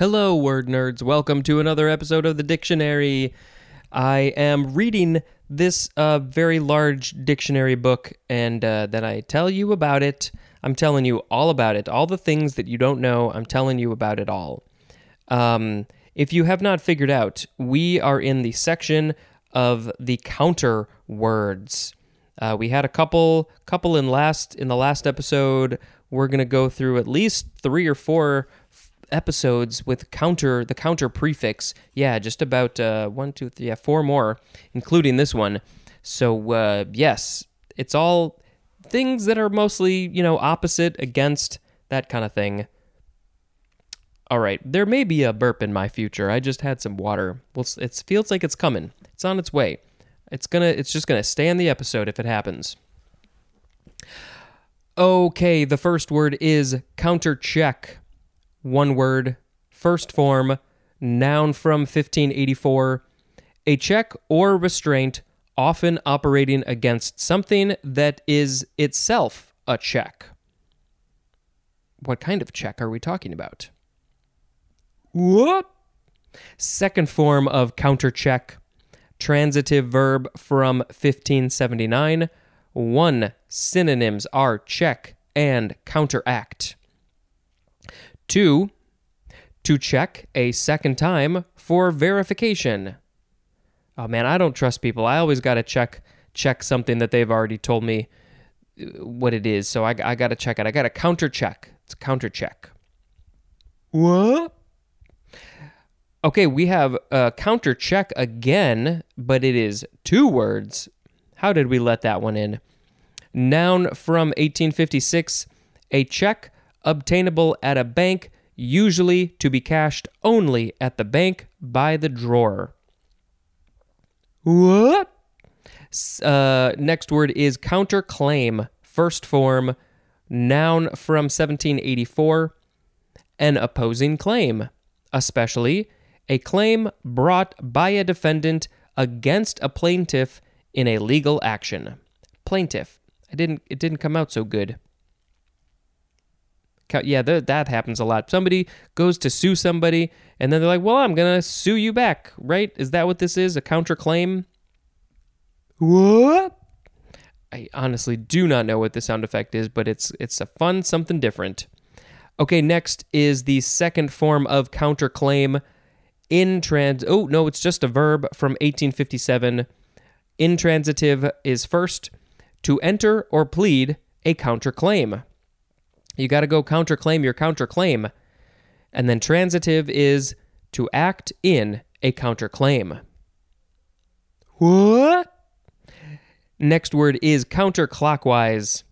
Hello, word nerds. Welcome to another episode of the dictionary. I am reading this very large dictionary book, and then I tell you about it. I'm telling you all about it. All the things that you don't know, I'm telling you about it all. If you have not figured out, we are in the section of the counter words. We had a couple in the last episode. We're going to go through at least 3 or 4 episodes with the counter prefix. Yeah, just about 1, 2, 3, 4 more, including this one. So yes, it's all things that are mostly, opposite, against, that kind of thing. All right, there may be a burp in my future. I just had some water. Well, it feels like it's coming. It's on its way. It's just gonna stay in the episode if it happens. Okay, the first word is countercheck. One word, first form, noun from 1584. A check or restraint often operating against something that is itself a check. What kind of check are we talking about? What? Second form of countercheck. Transitive verb from 1579. One, synonyms are check and counteract. 2, to check a second time for verification. Oh man, I don't trust people. I always got to check something that they've already told me what it is. So I got to check it. I got to counter-check. It's counter-check. What? Okay, we have counter-check again, but it is 2 words. How did we let that one in? Noun from 1856, a check obtainable at a bank, usually to be cashed only at the bank by the drawer. What? Next word is counterclaim, first form, noun from 1784, an opposing claim, especially a claim brought by a defendant against a plaintiff in a legal action. Plaintiff. It didn't come out so good. Yeah, that happens a lot. Somebody goes to sue somebody, and then they're like, well, I'm going to sue you back, right? Is that what this is? A counterclaim? What? I honestly do not know what the sound effect is, but it's a fun something different. Okay, next is the second form of counterclaim. Oh, no, it's just a verb from 1857. Intransitive is first. To enter or plead a counterclaim. You got to go counterclaim your counterclaim. And then transitive is to act in a counterclaim. What? Next word is counterclockwise.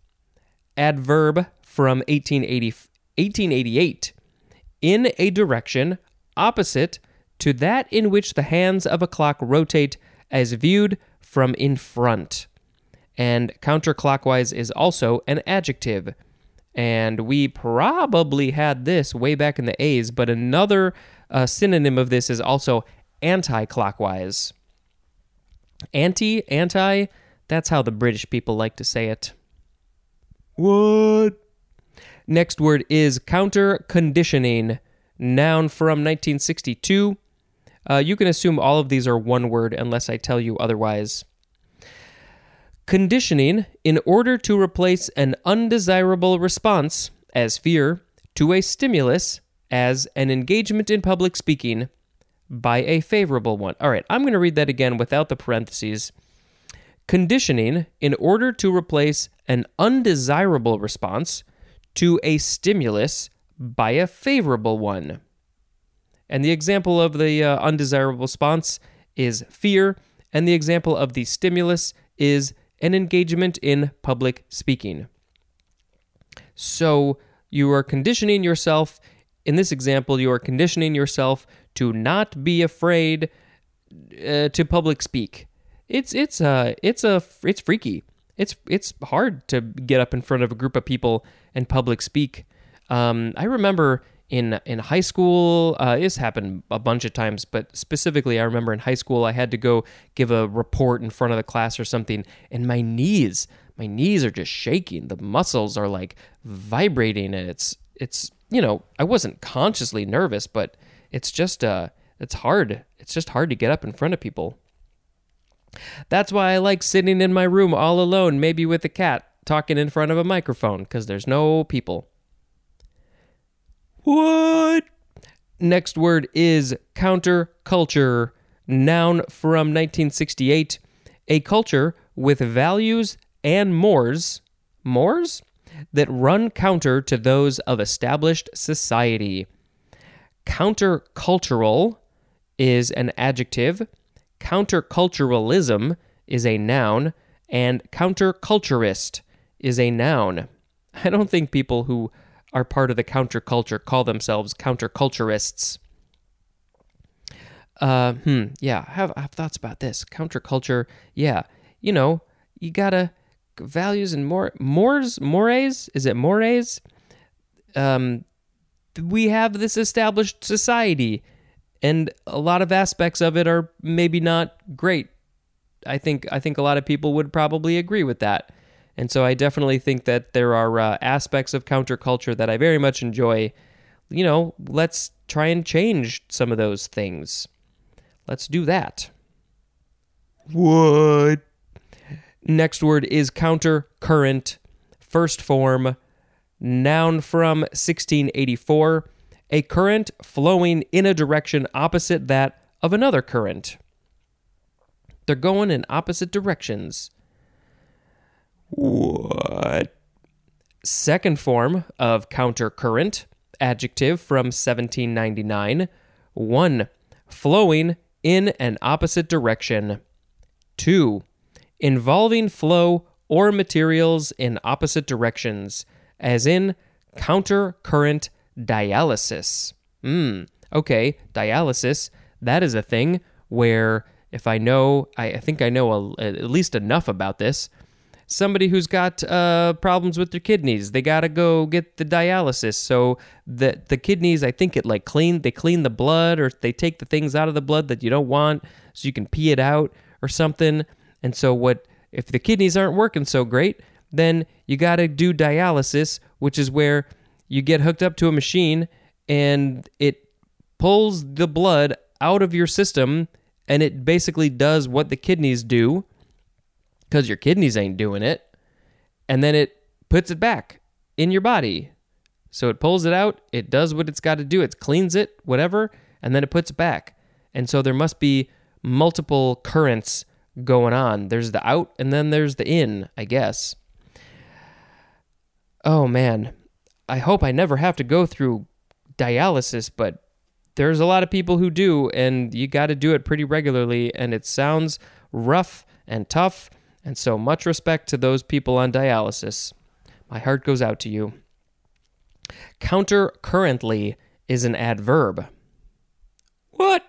Adverb from 1888. In a direction opposite to that in which the hands of a clock rotate as viewed from in front. And counterclockwise is also an adjective. And we probably had this way back in the A's, but another synonym of this is also anti-clockwise. Anti, that's how the British people like to say it. What? Next word is counter-conditioning, noun from 1962. You can assume all of these are one word unless I tell you otherwise. Conditioning in order to replace an undesirable response, as fear, to a stimulus, as an engagement in public speaking, by a favorable one. All right, I'm going to read that again without the parentheses. Conditioning in order to replace an undesirable response to a stimulus by a favorable one. And the example of the undesirable response is fear, and the example of the stimulus is an engagement in public speaking. So you are conditioning yourself. In this example, you are conditioning yourself to not be afraid to public speak. It's freaky. It's hard to get up in front of a group of people and public speak. I remember in high school, this happened a bunch of times, but specifically I remember in high school I had to go give a report in front of the class or something, and my knees are just shaking. The muscles are like vibrating, and it's I wasn't consciously nervous, but it's hard. It's just hard to get up in front of people. That's why I like sitting in my room all alone, maybe with a cat, talking in front of a microphone, because there's no people. What? Next word is counterculture, noun from 1968. A culture with values and mores that run counter to those of established society. Countercultural is an adjective, counterculturalism is a noun, and counterculturist is a noun. I don't think people who are part of the counterculture call themselves counterculturists. Yeah, I have thoughts about this. Counterculture, yeah. You know, you gotta... values and mores? Is it mores? We have this established society, and a lot of aspects of it are maybe not great. I think a lot of people would probably agree with that. And so I definitely think that there are aspects of counterculture that I very much enjoy. You know, let's try and change some of those things. Let's do that. What? Next word is countercurrent, first form, noun from 1684. A current flowing in a direction opposite that of another current. They're going in opposite directions. What? Second form of countercurrent, adjective from 1799. 1. Flowing in an opposite direction. 2. Involving flow or materials in opposite directions, as in countercurrent dialysis. Okay, dialysis, that is a thing where if I know, I think I know at least enough about this. Somebody who's got problems with their kidneys, they gotta go get the dialysis. So the kidneys, I think it like they clean the blood, or they take the things out of the blood that you don't want so you can pee it out or something. And so if the kidneys aren't working so great, then you gotta do dialysis, which is where you get hooked up to a machine and it pulls the blood out of your system, and it basically does what the kidneys do, because your kidneys ain't doing it, and then it puts it back in your body. So it pulls it out, it does what it's got to do, it cleans it, whatever, and then it puts it back. And so there must be multiple currents going on. There's the out, and then there's the in, I guess. Oh, man. I hope I never have to go through dialysis, but there's a lot of people who do, and you got to do it pretty regularly, and it sounds rough and tough. And so much respect to those people on dialysis. My heart goes out to you. Countercurrently is an adverb. What?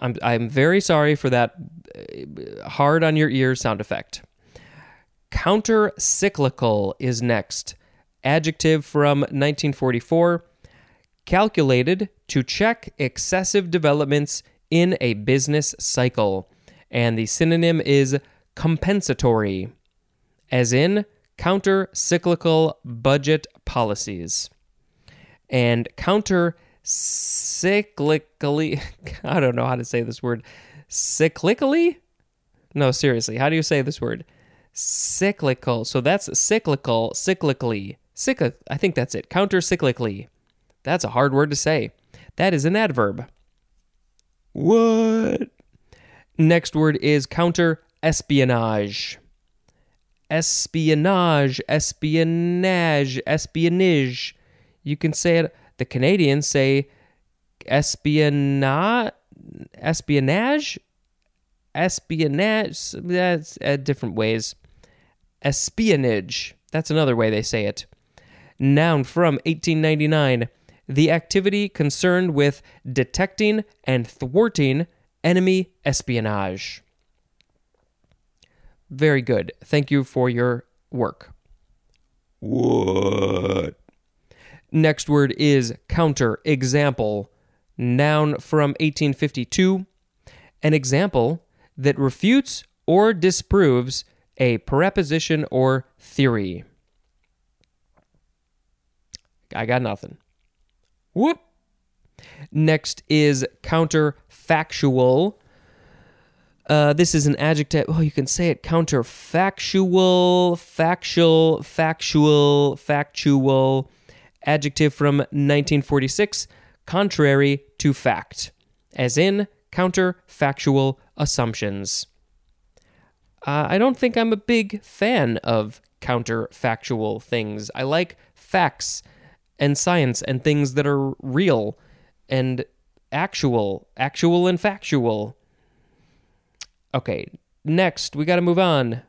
I'm very sorry for that hard on your ear sound effect. Countercyclical is next. Adjective from 1944. Calculated to check excessive developments in a business cycle. And the synonym is compensatory, as in counter-cyclical budget policies. And counter-cyclically, I don't know how to say this word. Cyclically? No, seriously, how do you say this word? Cyclical. So that's cyclical, cyclically. I think that's it. Counter-cyclically. That's a hard word to say. That is an adverb. What? Next word is counterespionage. Espionage. You can say it. The Canadians say espionage. That's different ways. Espionage. That's another way they say it. Noun from 1899. The activity concerned with detecting and thwarting enemy espionage. Very good. Thank you for your work. What? Next word is counterexample, noun from 1852. An example that refutes or disproves a proposition or theory. I got nothing. What? Next is counterfactual. This is an adjective. Oh, you can say it. Counterfactual, factual, factual, factual. Adjective from 1946. Contrary to fact. As in, counterfactual assumptions. I don't think I'm a big fan of counterfactual things. I like facts and science and things that are real and actual and factual. Okay, next, we got to move on.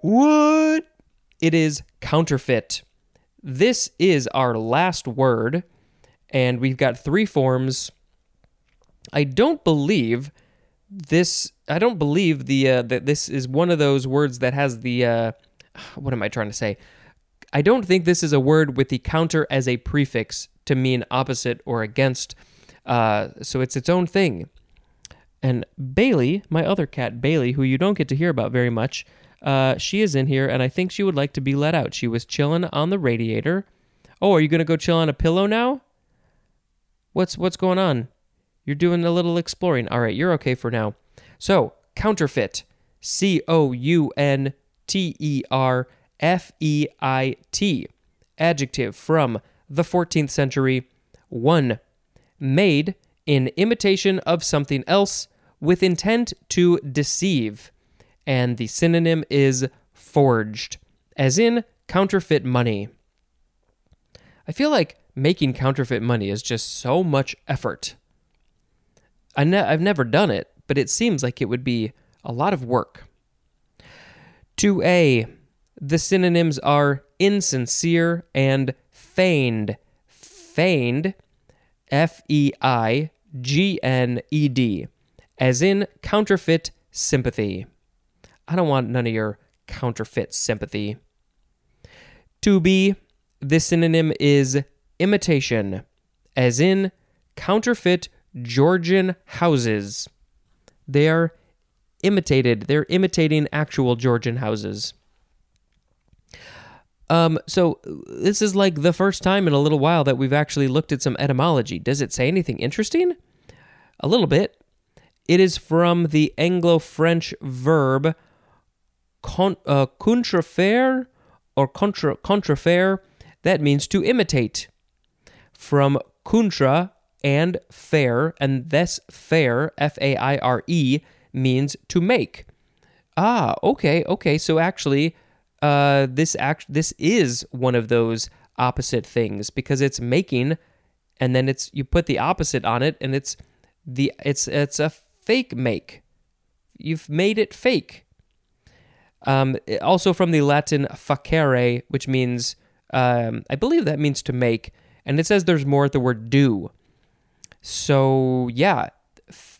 What? It is counterfeit. This is our last word, and we've got three forms. I don't believe that this is one of those words that has the, what am I trying to say? I don't think this is a word with the counter as a prefix to mean opposite or against, so it's its own thing. And Bailey, my other cat, Bailey, who you don't get to hear about very much, she is in here, and I think she would like to be let out. She was chilling on the radiator. Oh, are you going to go chill on a pillow now? What's going on? You're doing a little exploring. All right, you're okay for now. So, counterfeit. counterfeit. Adjective from the 14th century. 1. Made in imitation of something else with intent to deceive. And the synonym is forged, as in counterfeit money. I feel like making counterfeit money is just so much effort. I've never done it, but it seems like it would be a lot of work. 2A, the synonyms are insincere and feigned. Feigned, F-E-I, G-N-E-D, as in counterfeit sympathy. I don't want none of your counterfeit sympathy. 2B, this synonym is imitation, as in counterfeit Georgian houses. They are imitated. They're imitating actual Georgian houses. So this is like the first time in a little while that we've actually looked at some etymology. Does it say anything interesting? A little bit. It is from the Anglo-French verb contrefaire or contrefaire. That means to imitate. From contra and fair, and this fair, F-A-I-R-E, means to make. Ah, okay. So actually, this is one of those opposite things, because it's making, and then it's, you put the opposite on it, and it's a fake make. You've made it fake. Also from the Latin facere, which means, I believe that means to make, and it says there's more at the word do. So yeah,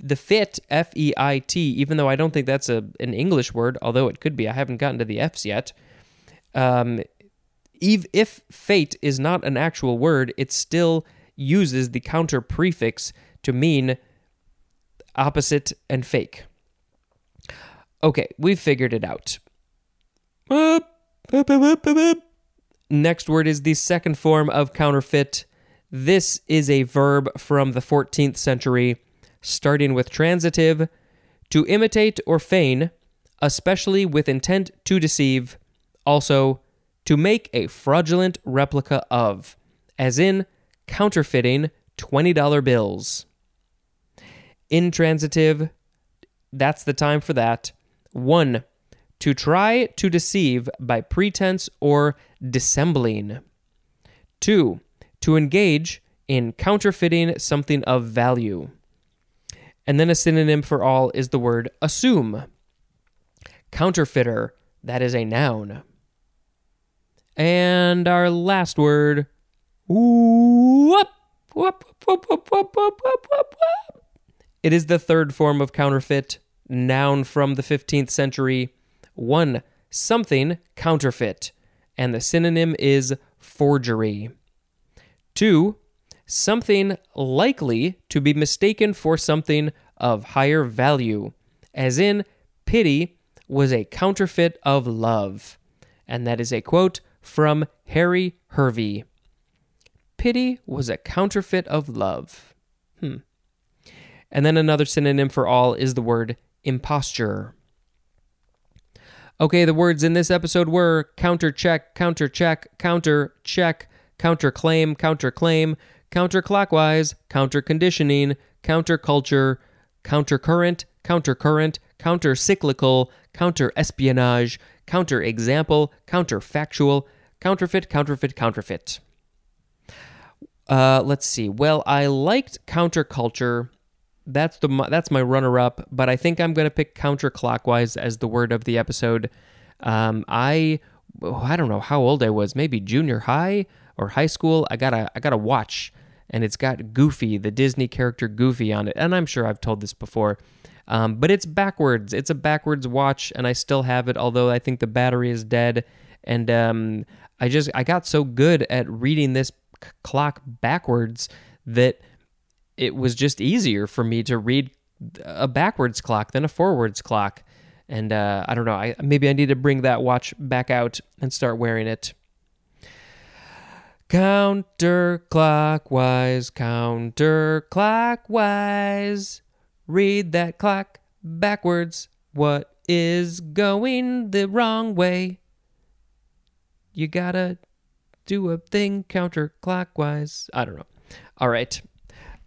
the fit, F-E-I-T, even though I don't think that's an English word, although it could be. I haven't gotten to the F's yet. If fate is not an actual word, it still uses the counter prefix to mean opposite and fake. Okay, we've figured it out. Next word is the second form of counterfeit. This is a verb from the 14th century, starting with transitive, to imitate or feign, especially with intent to deceive, also to make a fraudulent replica of, as in counterfeiting $20 bills. Intransitive, that's the time for that. 1. To try to deceive by pretense or dissembling. 2. To engage in counterfeiting something of value. And then a synonym for all is the word assume. Counterfeiter, that is a noun. And our last word, whoop, whoop, whoop, whoop, whoop, whoop, whoop, whoop. It is the third form of counterfeit, noun from the 15th century. 1, something counterfeit, and the synonym is forgery. 2, something likely to be mistaken for something of higher value, as in pity was a counterfeit of love. And that is a quote from Harry Hervey. Pity was a counterfeit of love. And then another synonym for all is the word imposture. Okay, the words in this episode were countercheck, countercheck, countercheck, counterclaim, counterclaim, counterclockwise, counterconditioning, counterculture, countercurrent, countercurrent, countercyclical, counterespionage, counterexample, counterfactual, counterfeit, counterfeit, counterfeit. Let's see. Well, I liked counterculture. That's my runner-up, but I think I'm going to pick counterclockwise as the word of the episode. I don't know how old I was, maybe junior high or high school. I got a watch, and it's got Goofy, the Disney character Goofy, on it, and I'm sure I've told this before. But it's backwards. It's a backwards watch, and I still have it, although I think the battery is dead. And I got so good at reading this clock backwards that it was just easier for me to read a backwards clock than a forwards clock. And I don't know, maybe I need to bring that watch back out and start wearing it. Counterclockwise, counterclockwise. Read that clock backwards. What is going the wrong way? You gotta do a thing counterclockwise. I don't know. All right.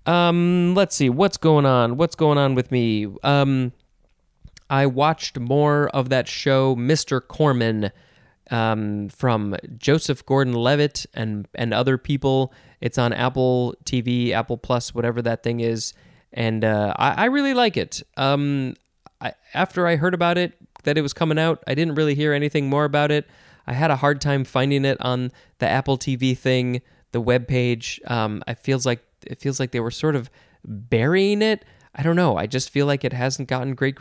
Let's see. What's going on with me? I watched more of that show, Mr. Corman, from Joseph Gordon-Levitt and other people. It's on Apple TV, Apple Plus, whatever that thing is. And I really like it. After I heard about it, that it was coming out, I didn't really hear anything more about it. I had a hard time finding it on the Apple TV thing, the webpage. It feels like they were sort of burying it. I don't know. I just feel like it hasn't gotten great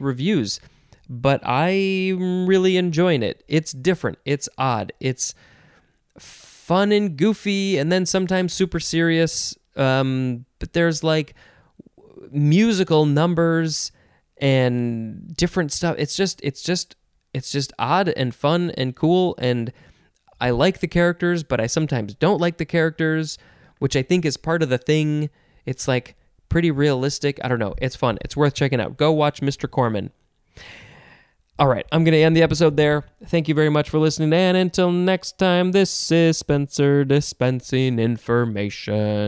reviews, but I'm really enjoying it. It's different. It's odd. It's fun and goofy, and then sometimes super serious. But there's like musical numbers and different stuff. It's just odd and fun and cool. And I like the characters, but I sometimes don't like the characters, which I think is part of the thing. It's like pretty realistic. I don't know. It's fun. It's worth checking out. Go watch Mr. Corman. All right. I'm going to end the episode there. Thank you very much for listening. And until next time, this is Spencer dispensing information.